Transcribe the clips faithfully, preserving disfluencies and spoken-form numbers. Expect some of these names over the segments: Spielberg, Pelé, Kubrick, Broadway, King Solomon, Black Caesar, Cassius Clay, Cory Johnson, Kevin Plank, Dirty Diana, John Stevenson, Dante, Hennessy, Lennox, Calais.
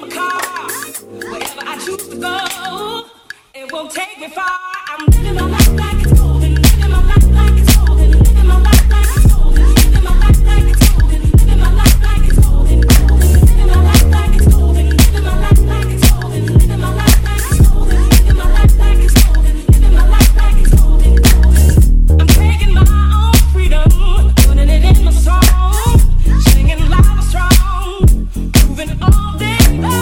my car, wherever I choose to go, it won't take me far. I'm living my life like it's golden, living my life like it's golden, living my life like it's golden, living my life like it's golden, living my life like it's golden, living my life like it's golden, living my life like it's golden, living my life like it's golden, living my life like it's golden, living my life like it's golden. I'm taking my own freedom, putting it in my soul, singing loud and strong, moving all day long.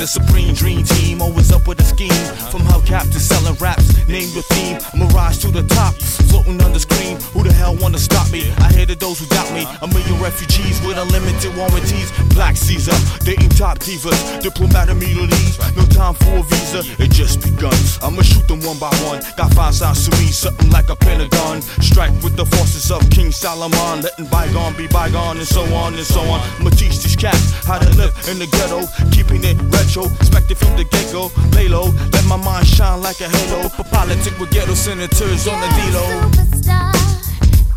the supreme dream team, always up with a scheme. From hubcap to selling raps, name your theme. Mirage to the top, floating on the screen. Who the hell wanna stop me? I hated those who doubt me. A million refugees with unlimited warranties. Black Caesar, dating top divas, diplomatic immunities. No time for a visa, it just begun. I'ma shoot them one by one. Got five sides to me, something like a pentagon. Strike with the forces of King Solomon, letting bygone be bygone, and so on and so on. I'ma teach these cats how to live in the ghetto, keeping it retro, expected from the get-go. Lay low, let my mind shine like a halo. For politics with ghetto senators on the D-Lo. Superstar,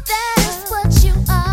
that's what you are.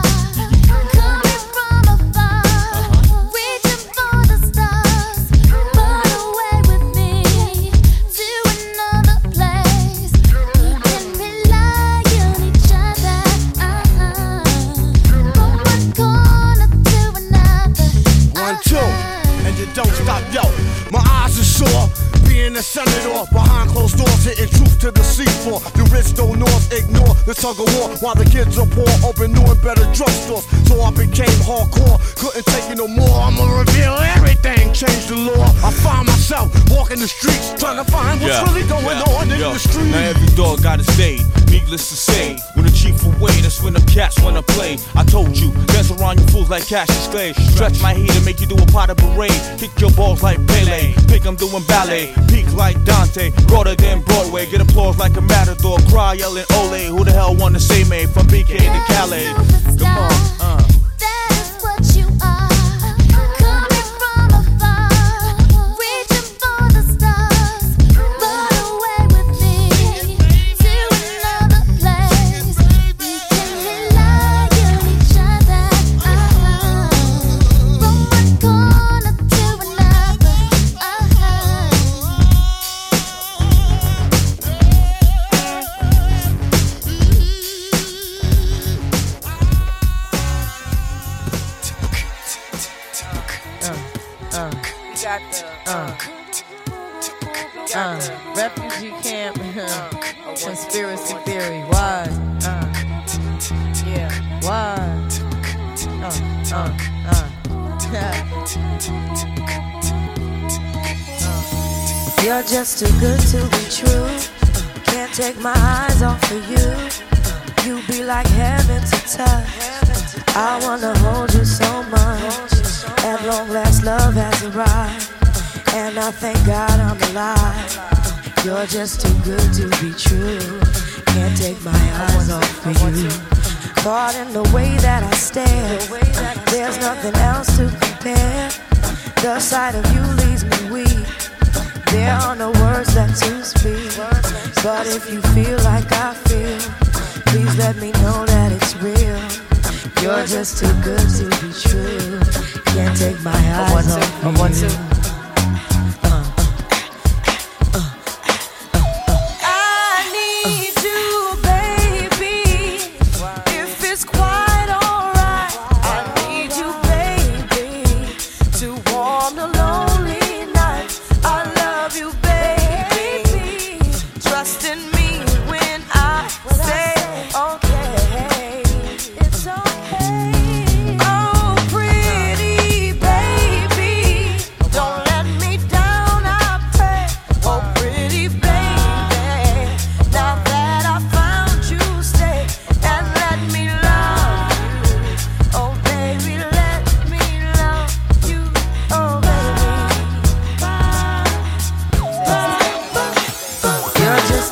Don't stop, yo, my eyes are sore, being a senator, behind closed doors, hitting truth to the seafloor. The rich don't north, ignore the tug of war, while the kids are poor, open new and better drugstores. So I became hardcore, couldn't take it no more, I'ma reveal everything, change the law. I find myself walking the streets, trying to find what's yeah. really going yeah. on in yo. the streets. Now every dog got his day, needless to say, when the chief away, that's when the cats wanna play. I told you, dance around you fools like Cassius Clay. Stretch my heat and make you do a pot of parade. Kick your balls like Pelé, think I'm doing ballet. Peak like Dante, broader than Broadway. Get applause like a matador, cry yelling ole. Who the hell wanna say me from B K to Calais? Come on, uh. That's what you are. Conspiracy theory, why? Uh, yeah, why? Uh, uh, uh. uh. You're just too good to be true. Uh, can't take my eyes off of you. Uh, you be like heaven to touch. Uh, I wanna hold you so much. At long last, love has arrived. Uh, and I thank God I'm alive. You're just too good to be true. Can't take my eyes off of you. Caught in the way that I stare. There's nothing else to compare. The sight of you leaves me weak. There are no words left to speak. But if you feel like I feel, please let me know that it's real. You're just too good to be true. Can't take my eyes off of you.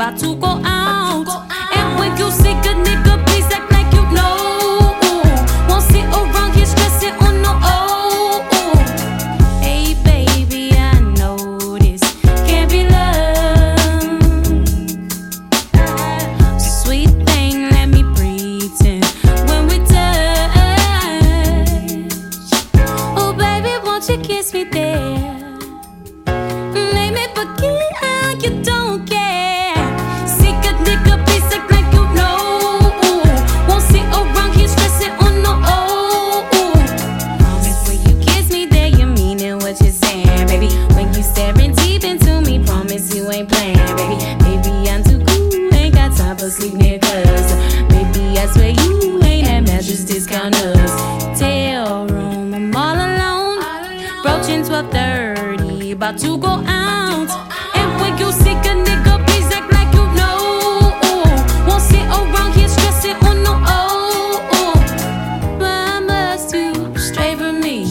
about to go out. And when you see good nigga, please act like you know. Won't sit around here stressing on no oh. Hey baby, I know this can't be love. Sweet thing, let me pretend when we touch. Oh baby, won't you kiss me there? Make me forget how you don't care. About to go out, and when you see a nigga, please act like you know. Won't sit around here stressing on no oh. Why must you stray from me?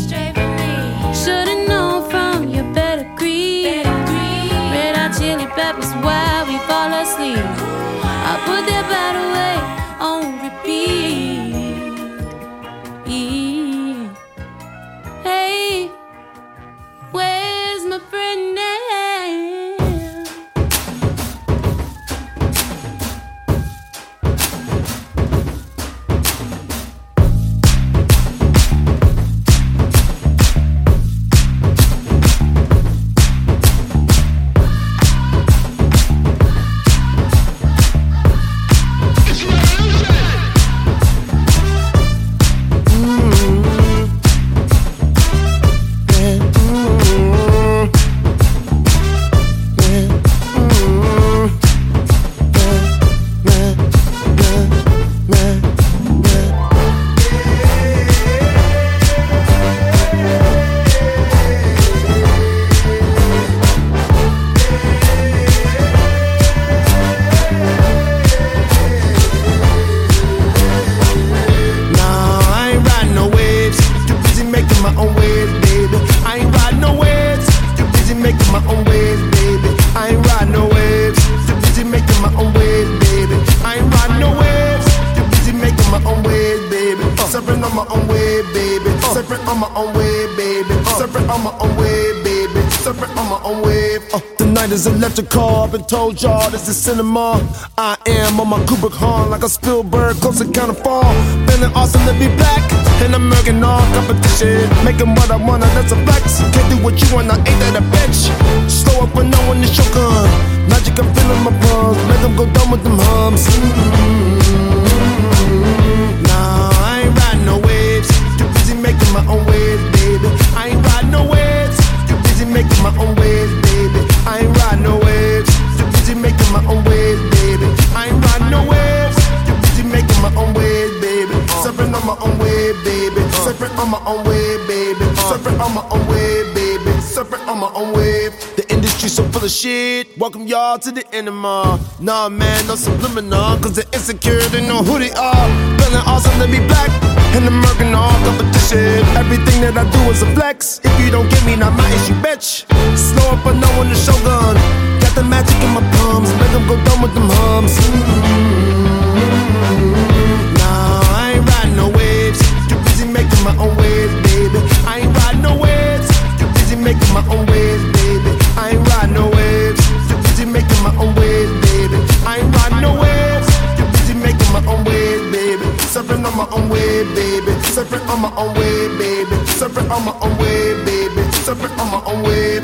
Should've known from your better creed. Red hot chili peppers, why we fall asleep? I put that bottle away on repeat. Hey, wait. My friend now. Electrical, I've been told y'all this is cinema. I am on my Kubrick horn like a Spielberg, close to kind of fall. Feeling awesome to be black, and I'm murking all competition. Making what I wanna, that's a flex. Can't do what you want, I ain't that a bitch. Slow up when no one is shotgun. Magic, I'm feeling my palms, make them go down with them hums. Mm-hmm. Nah, I ain't riding no waves. Too busy making my own waves, baby. I ain't riding no waves. Too busy making my own waves, baby. I ain't ride no waves, too busy making my own waves, baby. I ain't ride no waves, too busy making my own waves, baby. Surfing on my own wave, baby. Surfing on my own wave, baby. Surfing on my own wave, baby. Surfing on my own wave. The industry so full of shit. Welcome y'all to the enema. Nah man, no subliminal, cause they're insecure, they know who they are. Feeling awesome to be black, and I'm murking all competition. Everything that I do is a flex. If you don't get me, not my issue, bitch. Slow up, I know when the shogun. Got the magic in my palms, make them go down with them hums. Mm-hmm. Nah, I ain't riding no waves. Too busy making my own waves, baby. I ain't riding no waves. Too busy making my own waves, baby. I ain't riding no waves. Too busy making my own waves, baby. I ain't riding no waves. Too busy making my own waves, baby. Surfing on my own wave, baby. Surfing on my own wave, baby. Surfing on my own wave, baby. Surfing on my own wave.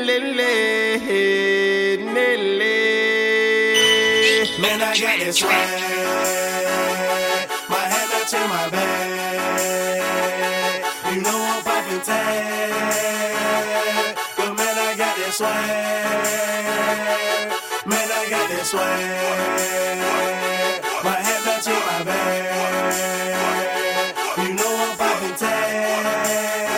Man, I got this swag. My head not to my back. You know I'm poppin' tag. But man, I got this swag. Man, I got this swag. My head not to my back. You know I'm poppin' tag.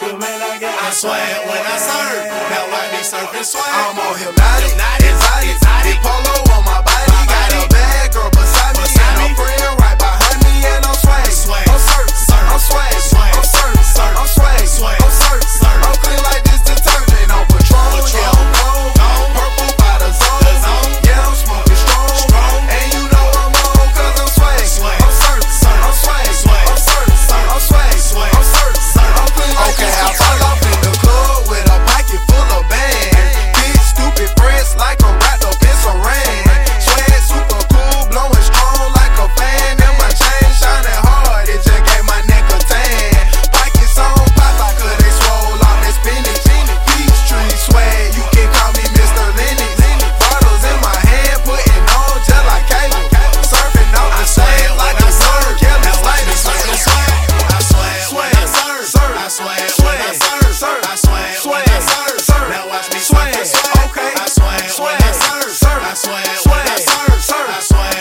But man, I got this swag. I swear when I serve. Now I be surfing swag. I'm on hypnotic. Exotic. Polo on my body. My got body. A bad girl beside me. Got a friend right behind me, and I'm swag. Swag. I'm surf, surf. I'm swag. Swag. I'm surf, surf. I'm swag. Swag. I'm surf, surf. I'm clean like this detergent. I'm patrol. Patrol. Yeah, I'm on purple by the zone. The zone. Yeah, I'm smoking strong. Strong. And you know I'm on 'cause I'm swag. Swag. I'm surf, surf. I'm swag. Swag. I'm surf, surf. I'm swag. Swag. I'm surf, surf. I'm clean like okay, this. Okay, I fall off in the club with a pocket full of bags. Big stupid friends like a wrapped up in some rain. Swag super cool, blowing strong like a fan. And my chain shining hard, it just gave my neck a tan. Pockets on pop, I could they swole all that spinach. Peachtree swag, you can call me Mister Lennox. Bottles in my hand, putting on just like cable. Surfing on the sand like a surf. Yeah, that's like a surf. I swag when I surf. I swag when I surf. I swag when I surf. Now watch me swag. Okay, I swag. Swag. I swear, swear, I swear, swear, I swear,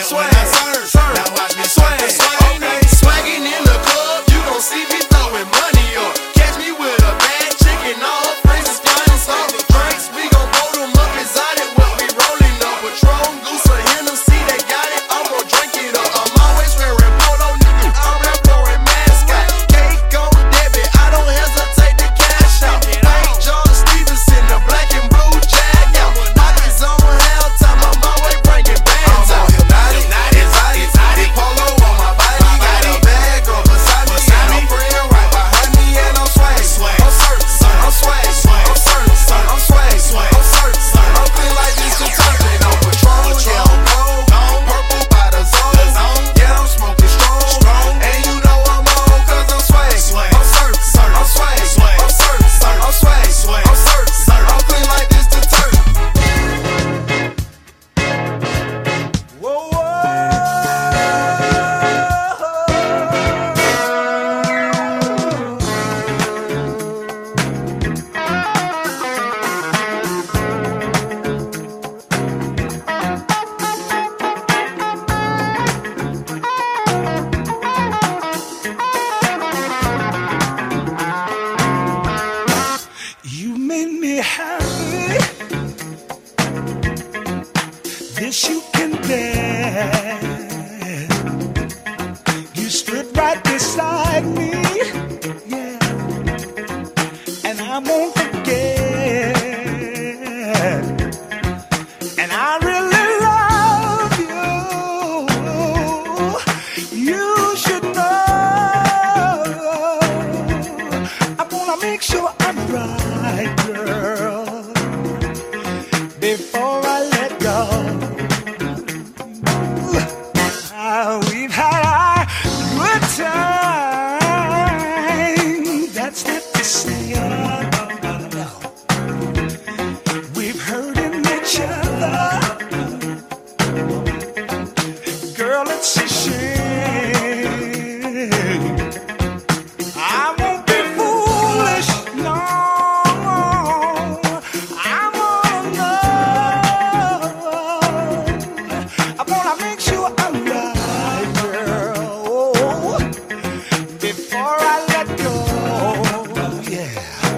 swear, I swear, swear. Now watch me swear, swear, okay. Swagging in the club, you gon' see me throwing money up. Catch me with a bad chicken, all friends is flying slow. Drinks, we gon' roll them up exotic while we rolling up. Patron, Goose, or Hennessy, see they got it, I'm gon' drink it up. I'm always wearing polo, nigga, I'm rap blowing mascot. Cake on debit, I don't hesitate to cash out. Like John Stevenson, the black and blue jag out. Knockers on hell time. Before I let go, yeah.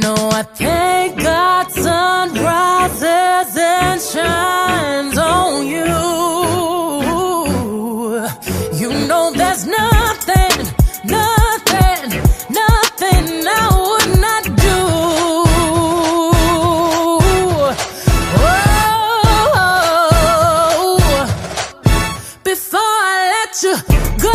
know I thank God sun rises and shines on you. You know there's nothing, nothing, nothing I would not do. Oh, before I let you go,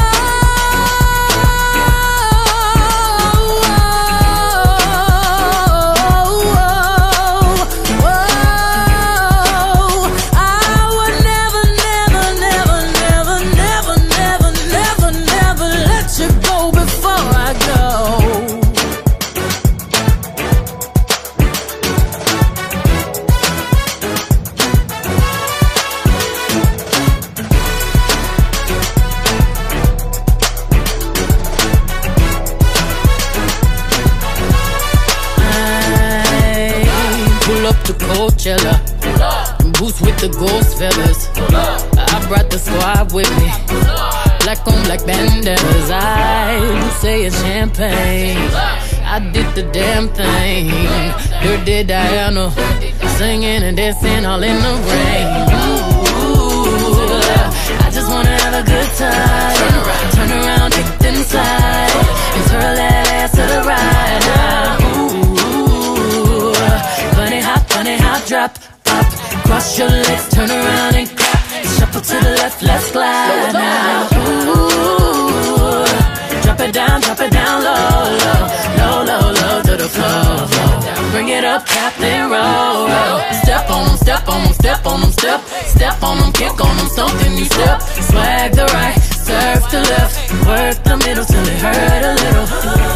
the ghost fellas, I brought the squad with me, black on black bandanas. I do say it's champagne, I did the damn thing. Dirty Diana, singing and dancing all in the rain. Ooh, I just wanna have a good time. Turn around, kicked inside, and twirl that ass to the right. Ooh, bunny hop, bunny hop, drop. Cross your legs, turn around and clap. Shuffle to the left, let's glide now. Ooh, drop it down, drop it down low, low, low, low, low to the floor. Bring it up, tap and roll, roll. Step on them, step on them, step on them, step, step on them, kick on them, stomp and you step. Swag the right, serve the left, work the middle till it hurt a little.